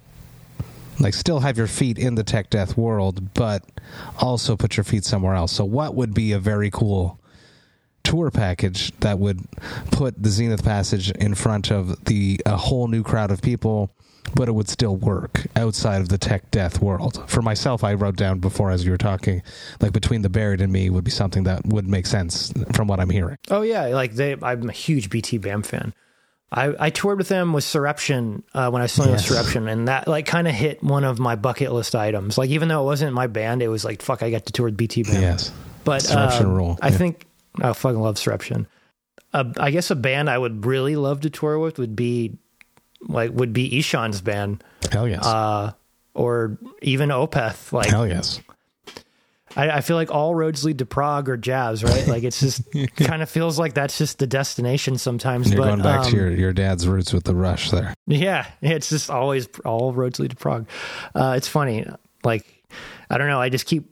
like still have your feet in the tech death world, but also put your feet somewhere else. So what would be a very cool tour package that would put the Zenith Passage in front of the a whole new crowd of people, but it would still work outside of the tech death world? For myself, I wrote down before as you were talking, like Between the Buried and Me would be something that would make sense from what I'm hearing. Oh yeah, like they, I'm a huge B T Bam fan. I, I toured with them with Surruption uh, when I was playing yes. with Surruption, and that like kind of hit one of my bucket list items. Like even though it wasn't my band, it was like, fuck, I got to tour with B T Bam. Yes, but Surruption um, rule. I yeah. think. I fucking love Surruption. Uh, I guess a band I would really love to tour with would be like would be Ishan's band. Hell yes. Uh, or even Opeth. Like hell yes. I, I feel like all roads lead to Prague or Jazz, right? Like it's just kind of feels like that's just the destination sometimes. You're but, going back um, to your, your dad's roots with the Rush there. Yeah, it's just always all roads lead to Prague. Uh, it's funny. Like I don't know. I just keep.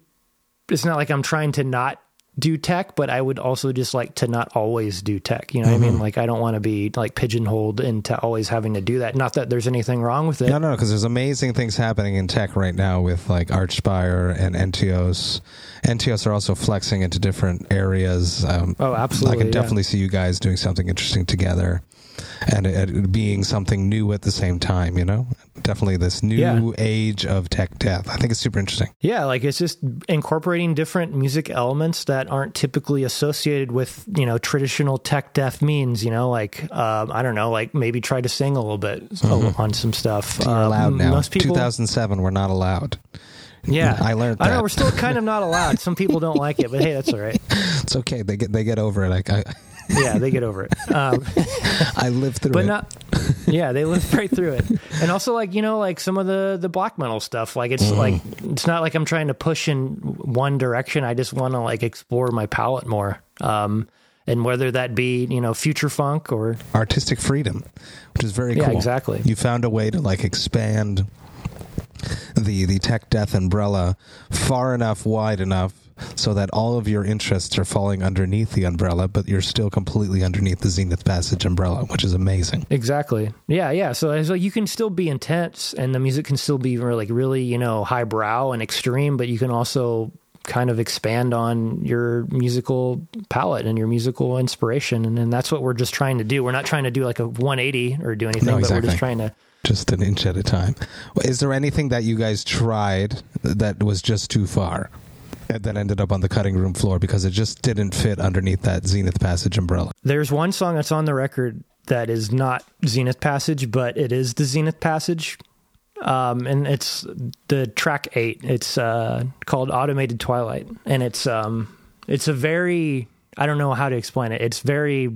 It's not like I'm trying to not do tech, but I would also just like to not always do tech. You know what mm-hmm. I mean? Like I don't want to be like pigeonholed into always having to do that. Not that there's anything wrong with it. No, no, because there's amazing things happening in tech right now with like Arch Spire and N T Os. N T Os are also flexing into different areas. Um, oh, absolutely. I can definitely yeah. see you guys doing something interesting together and it, it being something new at the same time, you know? Definitely this new yeah. age of tech death. I think it's super interesting. Yeah, like it's just incorporating different music elements that aren't typically associated with, you know, traditional tech death means, you know, like, uh, I don't know, like maybe try to sing a little bit mm-hmm. on some stuff. You're um, allowed now. Most people, two thousand seven, we're not allowed. Yeah, I learned that. I know, we're still kind of not allowed. Some people don't like it, but hey, that's all right. It's okay. They get they get over it. Like I, yeah, they get over it. Um, I lived through but it. Not, yeah, they lived right through it. And also, like, you know, like some of the, the black metal stuff, like it's mm. like it's not like I'm trying to push in one direction. I just want to like explore my palette more. Um, and whether that be, you know, future funk or artistic freedom, which is very yeah, cool. Yeah, exactly. You found a way to like expand the the tech death umbrella far enough, wide enough, so that all of your interests are falling underneath the umbrella, but you're still completely underneath the Zenith Passage umbrella, which is amazing. Exactly. Yeah, yeah. So it's like you can still be intense, and the music can still be like really, you know, highbrow and extreme, but you can also kind of expand on your musical palette and your musical inspiration, and, and that's what we're just trying to do. We're not trying to do like a one eighty or do anything, no, exactly. but we're just trying to... Just an inch at a time. Is there anything that you guys tried that was just too far and that ended up on the cutting room floor because it just didn't fit underneath that Zenith Passage umbrella? There's one song that's on the record that is not Zenith Passage, but it is the Zenith Passage. Um, and it's the track eight. It's uh, called Automated Twilight. And it's um, it's a very I don't know how to explain it. It's very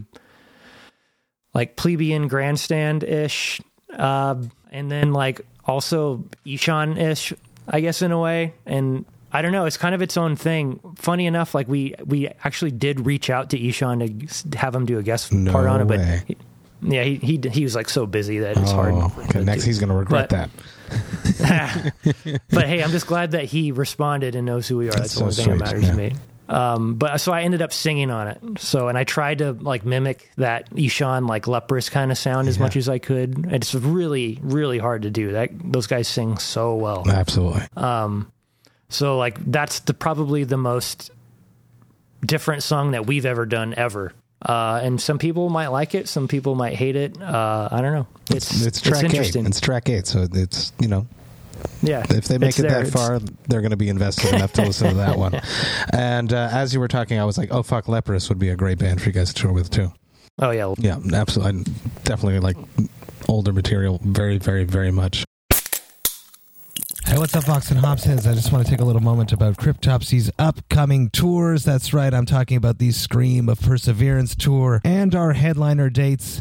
like Plebeian Grandstand-ish. Uh, and then like also Ishan-ish, I guess, in a way. And I don't know, it's kind of its own thing. Funny enough, like we, we actually did reach out to Ishan to have him do a guest no part on it, but he, yeah, he, he, he was like so busy that it's oh, hard. Okay, next he's going to regret but, that. But hey, I'm just glad that he responded and knows who we are. That's, That's the only so thing sweet, that matters yeah. to me. Um, but so I ended up singing on it. So, and I tried to like mimic that Ishan, like Leprous kind of sound as yeah. much as I could. It's really, really hard to do that. Those guys sing so well. Absolutely. Um, so like, that's the, probably the most different song that we've ever done ever. Uh, and some people might like it. Some people might hate it. Uh, I don't know. It's, it's, it's track it's interesting. eight. It's track eight. So it's, you know, yeah, if they make it there, that far, it's... they're going to be invested enough to listen to that one. And uh, as you were talking, I was like, oh, fuck, Leprous would be a great band for you guys to tour with, too. Oh, yeah. Yeah, absolutely. I definitely like older material very, very, very much. Hey, what's up, Vox and Hops heads? I just want to take a little moment about Cryptopsy's upcoming tours. That's right, I'm talking about the Scream of Perseverance tour and our headliner dates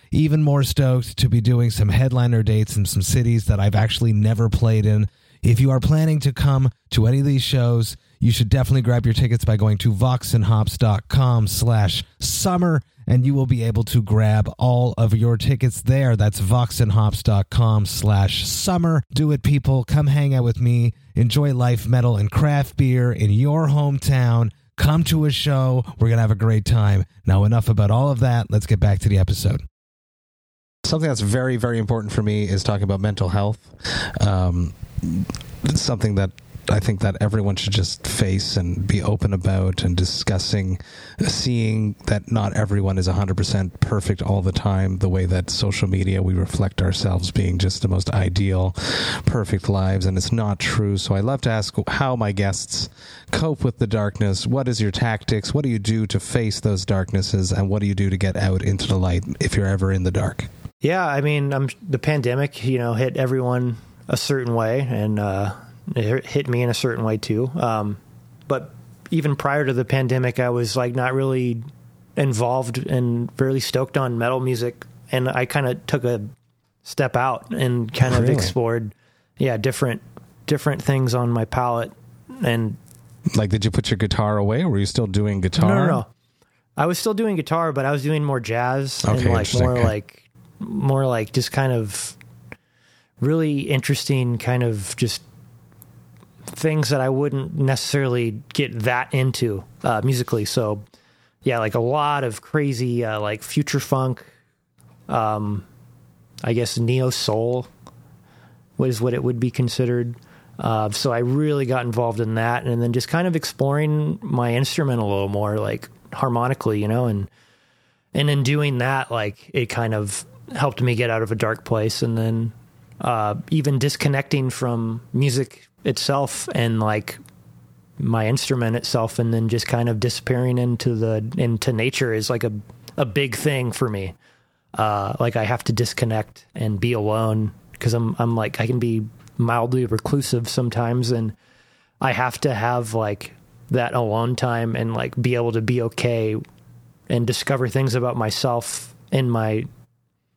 Even more stoked to be doing some headliner dates in some cities that I've actually never played in. If you are planning to come to any of these shows, you should definitely grab your tickets by going to voxandhops.com slash summer, and you will be able to grab all of your tickets there. That's voxandhops.com slash summer. Do it, people. Come hang out with me. Enjoy life, metal, and craft beer in your hometown. Come to a show. We're going to have a great time. Now, enough about all of that. Let's get back to the episode. Something that's very, very important for me is talking about mental health. Um, it's something that I think that everyone should just face and be open about and discussing, seeing that not everyone is one hundred percent perfect all the time, the way that social media, we reflect ourselves being just the most ideal, perfect lives, and it's not true. So I love to ask how my guests cope with the darkness. What is your tactics? What do you do to face those darknesses? And what do you do to get out into the light if you're ever in the dark? Yeah, I mean, I'm, the pandemic, you know, hit everyone a certain way, and uh, it hit me in a certain way too. Um, but even prior to the pandemic, I was like not really involved and really stoked on metal music, and I kind of took a step out and kind of really? explored, yeah, different different things on my palette. And like, did you put your guitar away, or were you still doing guitar? No, no, no. I was still doing guitar, but I was doing more jazz okay, and like more okay. like. more like just kind of really interesting kind of just things that I wouldn't necessarily get that into uh, musically. So yeah, like a lot of crazy, uh, like future funk, um, I guess neo soul was what it would be considered. Uh, so I really got involved in that, and then just kind of exploring my instrument a little more, like harmonically, you know, and, and in doing that, like it kind of helped me get out of a dark place. And then uh, even disconnecting from music itself and like my instrument itself, and then just kind of disappearing into the into nature is like a, a big thing for me. Uh, like I have to disconnect and be alone, because I'm I'm like I can be mildly reclusive sometimes, and I have to have like that alone time and like be able to be okay and discover things about myself in my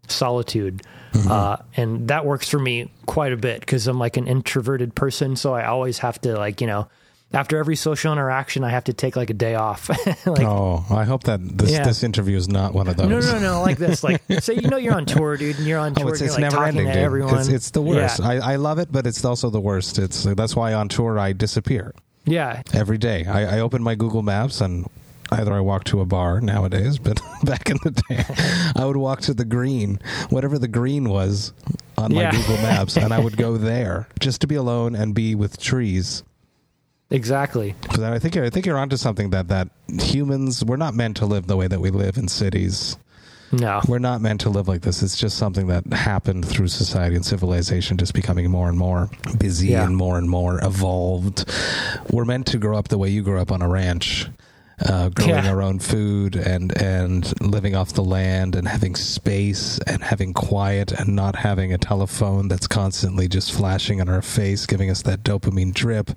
solitude. Mm-hmm. Uh, and that works for me quite a bit, because I'm like an introverted person. So I always have to like, you know, after every social interaction, I have to take like a day off. like, oh, I hope that this, yeah. this interview is not one of those. No, no, no. Like this, like, so, you know, you're on tour, dude, and you're on tour. Oh, it's, and you're, it's like, never talking ending, to dude. everyone. It's, it's the worst. Yeah. I, I love it, but it's also the worst. It's that's why on tour I disappear. Yeah. Every day. I, I open my Google Maps and either I walk to a bar nowadays, but back in the day, I would walk to the green, whatever the green was on my yeah. Google Maps, and I would go there just to be alone and be with trees. Exactly. But I think, I think you're onto something, that, that humans, we're not meant to live the way that we live in cities. No. We're not meant to live like this. It's just something that happened through society and civilization just becoming more and more busy yeah. and more and more evolved. We're meant to grow up the way you grew up on a ranch. Uh, growing yeah. our own food and, and living off the land and having space and having quiet and not having a telephone that's constantly just flashing in our face, giving us that dopamine drip,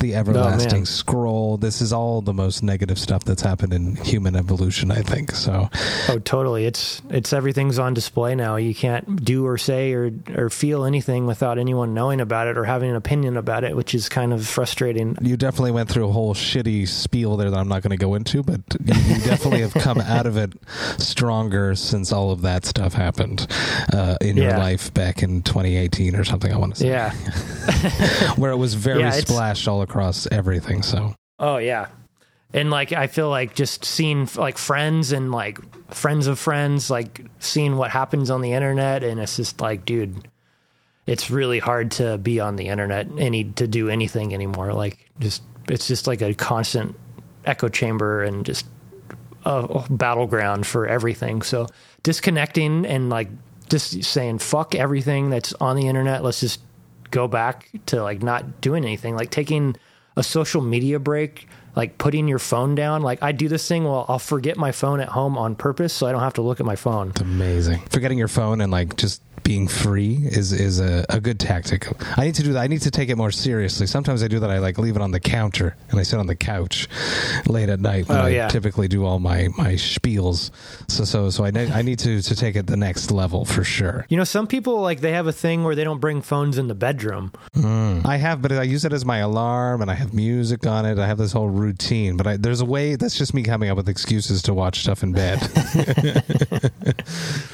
the everlasting oh, scroll. This is all the most negative stuff that's happened in human evolution, I think. So, oh, totally. It's it's everything's on display now. You can't do or say or, or feel anything without anyone knowing about it or having an opinion about it, which is kind of frustrating. You definitely went through a whole shitty spiel there that I'm not going to go into, but you definitely have come out of it stronger since all of that stuff happened uh, in yeah. your life back in twenty eighteen or something, I want to say. Yeah. Where it was very yeah, splashed all across everything, so. Oh, yeah. And, like, I feel like just seeing, like, friends and, like, friends of friends, like, seeing what happens on the internet, and it's just like, dude, it's really hard to be on the internet any to do anything anymore. Like, just, it's just like a constant echo chamber and just a battleground for everything. So disconnecting and like just saying, fuck everything that's on the internet. Let's just go back to like not doing anything, like taking a social media break, like putting your phone down. Like I do this thing while I'll forget my phone at home on purpose. So I don't have to look at my phone. It's amazing. Forgetting your phone and like just being free is, is a, a good tactic. I need to do that. I need to take it more seriously. Sometimes I do that. I like leave it on the counter and I sit on the couch late at night. And oh, yeah. I typically do all my, my spiels. So, so, so I, ne- I need to, to take it the next level for sure. You know, some people like they have a thing where they don't bring phones in the bedroom. Mm. I have, but I use it as my alarm and I have music on it. I have this whole routine, but I, there's a way that's just me coming up with excuses to watch stuff in bed.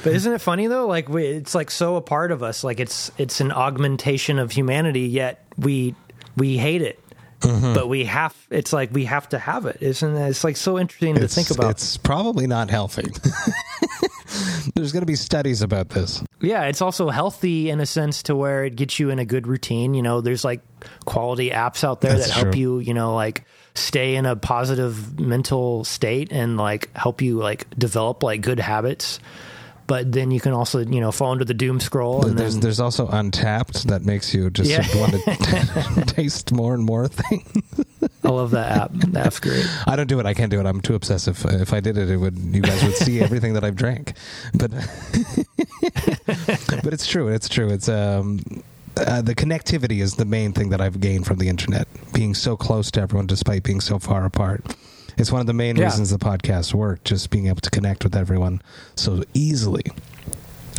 But isn't it funny though? Like we, it's like, so so a part of us, like it's it's an augmentation of humanity, yet we we hate it. Mm-hmm. But we have, it's like we have to have it, isn't it? It's like so interesting it's, to think about. It's probably not healthy. There's going to be studies about this. Yeah, it's also healthy in a sense to where it gets you in a good routine. You know, there's like quality apps out there That's that help true. you, you know, like stay in a positive mental state and like help you like develop like good habits. But then you can also, you know, fall into the doom scroll. And there's then, there's also Untapped that makes you just yeah. want to taste more and more things. I love that app. That's great. I don't do it. I can't do it. I'm too obsessive. If I did it, it would you guys would see everything that I've drank. But but it's true. It's true. It's um. Uh, the connectivity is the main thing that I've gained from the internet. Being so close to everyone, despite being so far apart. It's one of the main yeah. reasons the podcast worked, just being able to connect with everyone so easily.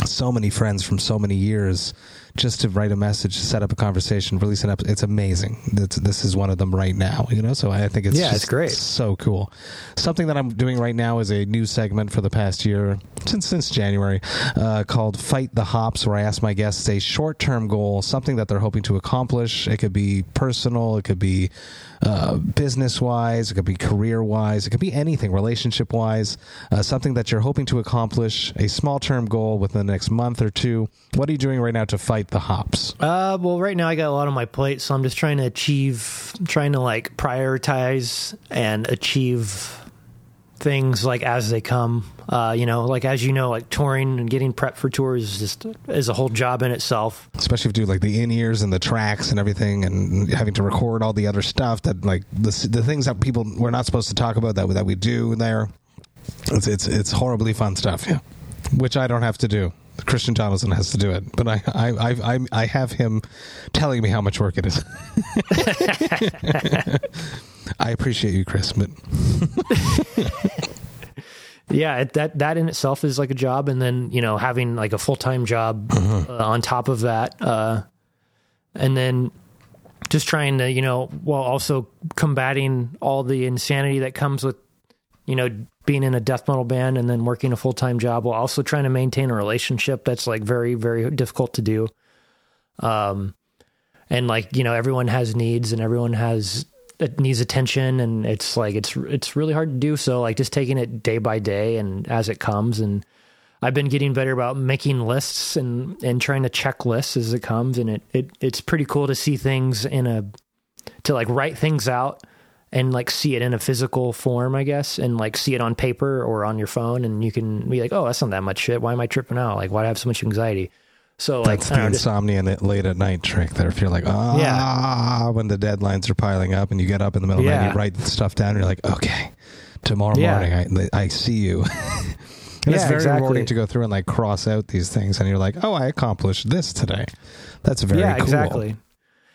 So many friends from so many years, just to write a message, set up a conversation, release an episode. It's amazing. It's, this is one of them right now, you know? So I think it's yeah, just it's great. So cool. Something that I'm doing right now is a new segment for the past year, since since January, uh, called Fight the Hops, where I ask my guests a short-term goal, something that they're hoping to accomplish. It could be personal. It could be uh, business-wise. It could be career-wise. It could be anything, relationship-wise, uh, something that you're hoping to accomplish, a small-term goal within the next month or two. What are you doing right now to fight the hops? Uh, well, right now I got a lot on my plate, so I'm just trying to achieve, trying to like prioritize and achieve things like as they come. Uh, you know, like as you know, like touring and getting prep for tours is just is a whole job in itself. Especially if you do like the in-ears and the tracks and everything, and having to record all the other stuff that like the the things that people we're not supposed to talk about that that we do there. It's it's it's horribly fun stuff, yeah. Which I don't have to do. Christian Donaldson has to do it, but I, I, I, I have him telling me how much work it is. I appreciate you, Chris, but yeah, that that in itself is like a job, and then you know having like a full time job mm-hmm. uh, on top of that, uh, and then just trying to you know while also combating all the insanity that comes with you know. being in a death metal band and then working a full-time job while also trying to maintain a relationship that's like very, very difficult to do. Um, and like, you know, everyone has needs and everyone has it needs attention and it's like, it's, it's really hard to do. So like just taking it day by day and as it comes. And I've been getting better about making lists and, and trying to check lists as it comes. And it, it, it's pretty cool to see things in a, to like write things out and like see it in a physical form, I guess, and like see it on paper or on your phone, and you can be like, oh, that's not that much shit. Why am I tripping out? Like, why do I have so much anxiety? So like, that's the insomnia and that late at night trick there. If you're like, ah, yeah. when the deadlines are piling up and you get up in the middle yeah. of the night, you write stuff down, and you're like, okay, tomorrow yeah. morning, I, I see you. And yeah, it's very exactly. rewarding to go through and like cross out these things, and you're like, oh, I accomplished this today. That's very yeah, cool. Exactly.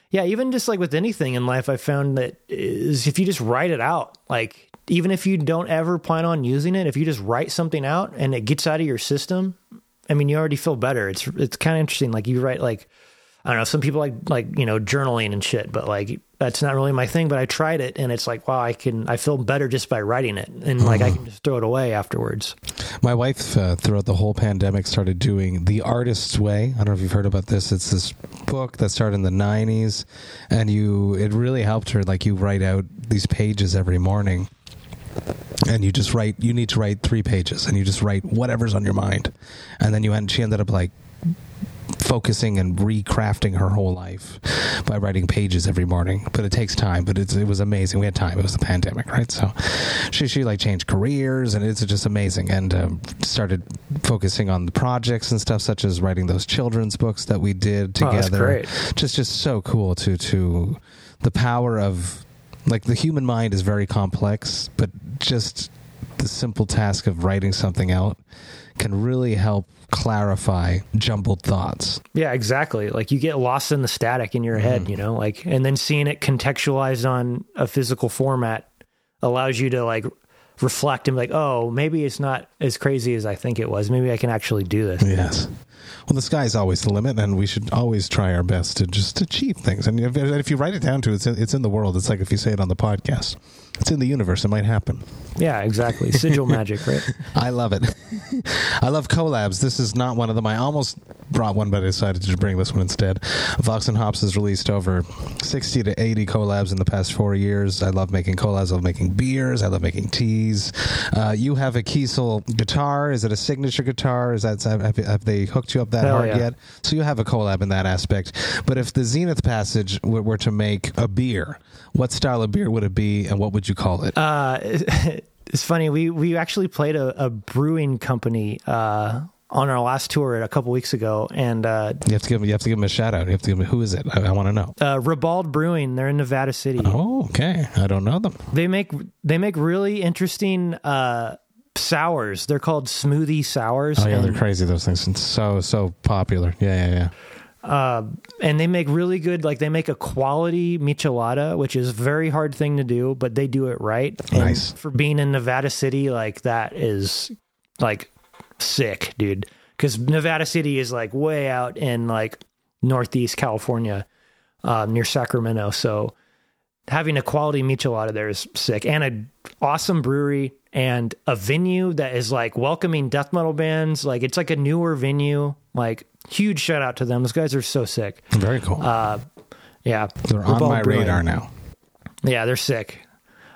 Yeah, even just like with anything in life, I found that is if you just write it out, like even if you don't ever plan on using it, if you just write something out and it gets out of your system, I mean, you already feel better. It's it's kind of interesting. Like you write like, I don't know, some people like, like, you know, journaling and shit, but like, that's not really my thing, but I tried it and it's like, wow, I can, I feel better just by writing it. And like, I can just throw it away afterwards. My wife uh, throughout the whole pandemic started doing The Artist's Way. I don't know if you've heard about this. It's this book that started in the nineties, and you, it really helped her. Like you write out these pages every morning. And you just write, you need to write three pages and you just write whatever's on your mind. And then you end, she ended up like focusing and recrafting her whole life by writing pages every morning. But it takes time, but it's, it was amazing. We had time. It was the pandemic, right? So she, she like changed careers, and it's just amazing. And um, started focusing on the projects and stuff, such as writing those children's books that we did together. Oh, that's great. Just, just so cool to, to the power of, like, the human mind is very complex, but just the simple task of writing something out can really help clarify jumbled thoughts. Yeah, exactly. Like you get lost in the static in your head, mm. you know, like, and then seeing it contextualized on a physical format allows you to like reflect and be like, oh, maybe it's not as crazy as I think it was. Maybe I can actually do this. Yes. Well, the sky's always the limit, and we should always try our best to just achieve things. And if, if you write it down to it, it's in, it's in the world. It's like if you say it on the podcast, it's in the universe. It might happen. Yeah, exactly. Sigil magic, right? I love it. I love collabs. This is not one of them. I almost brought one, but I decided to bring this one instead. Vox and Hops has released over sixty to eighty collabs in the past four years. I love making collabs. I love making beers. I love making teas. Uh, you have a Kiesel guitar. Is it a signature guitar? Is that have, have they hooked you up that Hell hard yeah. yet? So you have a collab in that aspect. But if the Zenith Passage were to make a beer, what style of beer would it be, and what would you call it? Uh, it's funny. We, we actually played a, a brewing company uh, on our last tour a couple weeks ago, and uh, you have to give you have to give them a shout out. You have to give them, who is it? I, I want to know. Uh, Ribald Brewing. They're in Nevada City. Oh, okay. I don't know them. They make they make really interesting uh, sours. They're called smoothie sours. Oh yeah, and they're crazy. Those things are so so popular. Yeah, yeah, yeah. Uh, and they make really good, like they make a quality michelada, which is a very hard thing to do, but they do it right. Nice. And for being in Nevada City, like that is like sick, dude. Because Nevada City is like way out in like Northeast California, uh, near Sacramento. So having a quality michelada there is sick, and an awesome brewery and a venue that is like welcoming death metal bands. Like it's like a newer venue, like. Huge shout out to them. Those guys are so sick. Very cool. Uh, yeah. They're on my radar now. Yeah, they're sick.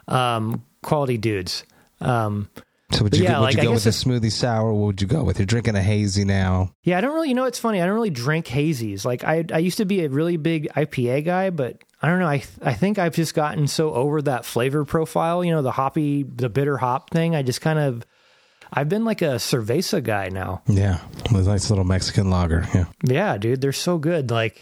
Um, quality dudes. Um, so would you, yeah, would like, you go with a smoothie sour? What would you go with? You're drinking a hazy now. Yeah, I don't really, you know, it's funny. I don't really drink hazies. Like I I used to be a really big I P A guy, but I don't know. I I think I've just gotten so over that flavor profile, you know, the hoppy, the bitter hop thing. I just kind of, I've been like a cerveza guy now. Yeah. With a nice little Mexican lager. Yeah. Yeah, dude. They're so good. Like,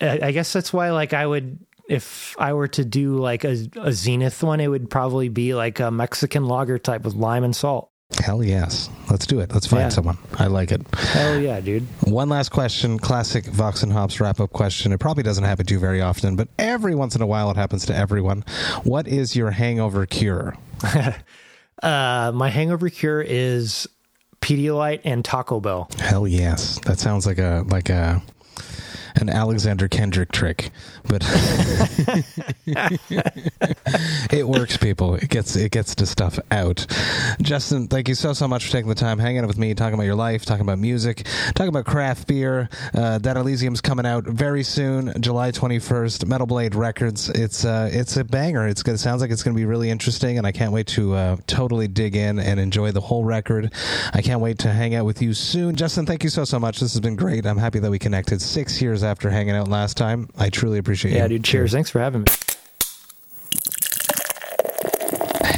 I guess that's why, like, I would, if I were to do like a, a Zenith one, it would probably be like a Mexican lager type with lime and salt. Hell yes. Let's do it. Let's find yeah. someone. I like it. Hell yeah, dude. One last question. Classic Vox and Hops wrap-up question. It probably doesn't happen to you very often, but every once in a while it happens to everyone. What is your hangover cure? Uh, my hangover cure is Pedialyte and Taco Bell. Hell yes. That sounds like a, like a, an Alexander Kendrick trick, but it works, people. It gets, it gets the stuff out. Justin, thank you so, so much for taking the time, hanging out with me, talking about your life, talking about music, talking about craft beer. Uh, Datalysium's coming out very soon, July twenty-first, Metal Blade Records. It's uh it's a banger. It's good. It sounds like it's going to be really interesting, and I can't wait to uh, totally dig in and enjoy the whole record. I can't wait to hang out with you soon. Justin, thank you so, so much. This has been great. I'm happy that we connected six years after hanging out last time. I truly appreciate it. Yeah, you. dude. Cheers. Thanks for having me.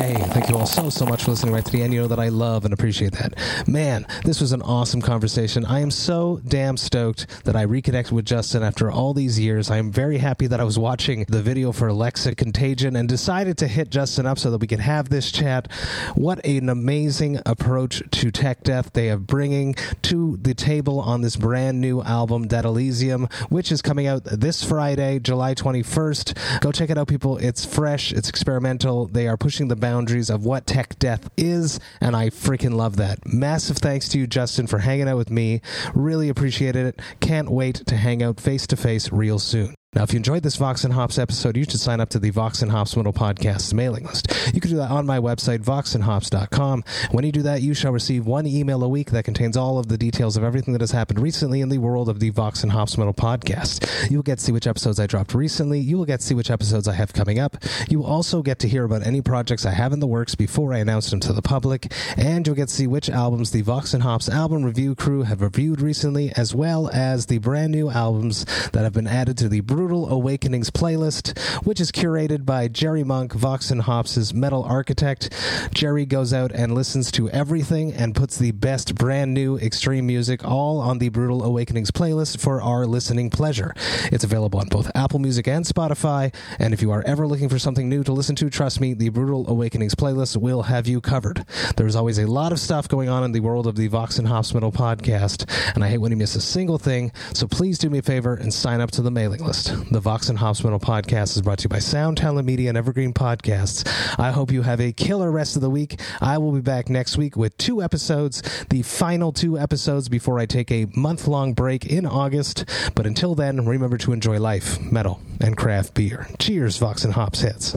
Hey, thank you all so, so much for listening right to the end. You know that I love and appreciate that. Man, this was an awesome conversation. I am so damn stoked that I reconnected with Justin after all these years. I am very happy that I was watching the video for Lexi Contagion and decided to hit Justin up so that we could have this chat. What an amazing approach to tech death they are bringing to the table on this brand new album, Datalysium, which is coming out this Friday, July twenty-first. Go check it out, people. It's fresh. It's experimental. They are pushing the boundaries of what tech death is, and I freaking love that. Massive thanks to you, Justin, for hanging out with me. Really appreciated it. Can't wait to hang out face-to-face real soon. Now, if you enjoyed this Vox and Hops episode, you should sign up to the Vox and Hops Metal Podcast mailing list. You can do that on my website, vox and hops dot com. When you do that, you shall receive one email a week that contains all of the details of everything that has happened recently in the world of the Vox and Hops Metal Podcast. You will get to see which episodes I dropped recently. You will get to see which episodes I have coming up. You will also get to hear about any projects I have in the works before I announce them to the public. And you'll get to see which albums the Vox and Hops album review crew have reviewed recently, as well as the brand new albums that have been added to the Brutal Awakenings playlist, which is curated by Jerry Monk, Vox and Hops' metal architect. Jerry goes out and listens to everything and puts the best brand new extreme music all on the Brutal Awakenings playlist for our listening pleasure. It's available on both Apple Music and Spotify, and if you are ever looking for something new to listen to, trust me, the Brutal Awakenings playlist will have you covered. There's always a lot of stuff going on in the world of the Vox and Hops Metal Podcast, and I hate when you miss a single thing, so please do me a favor and sign up to the mailing list. The Vox and Hops Metal Podcast is brought to you by Sound Talent Media and Evergreen Podcasts. I hope you have a killer rest of the week. I will be back next week with two episodes, the final two episodes before I take a month-long break in August. But until then, remember to enjoy life, metal, and craft beer. Cheers, Vox and Hops heads.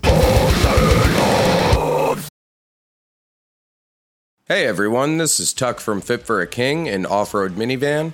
Hey everyone, this is Tuck from Fit for a King, an off-road minivan.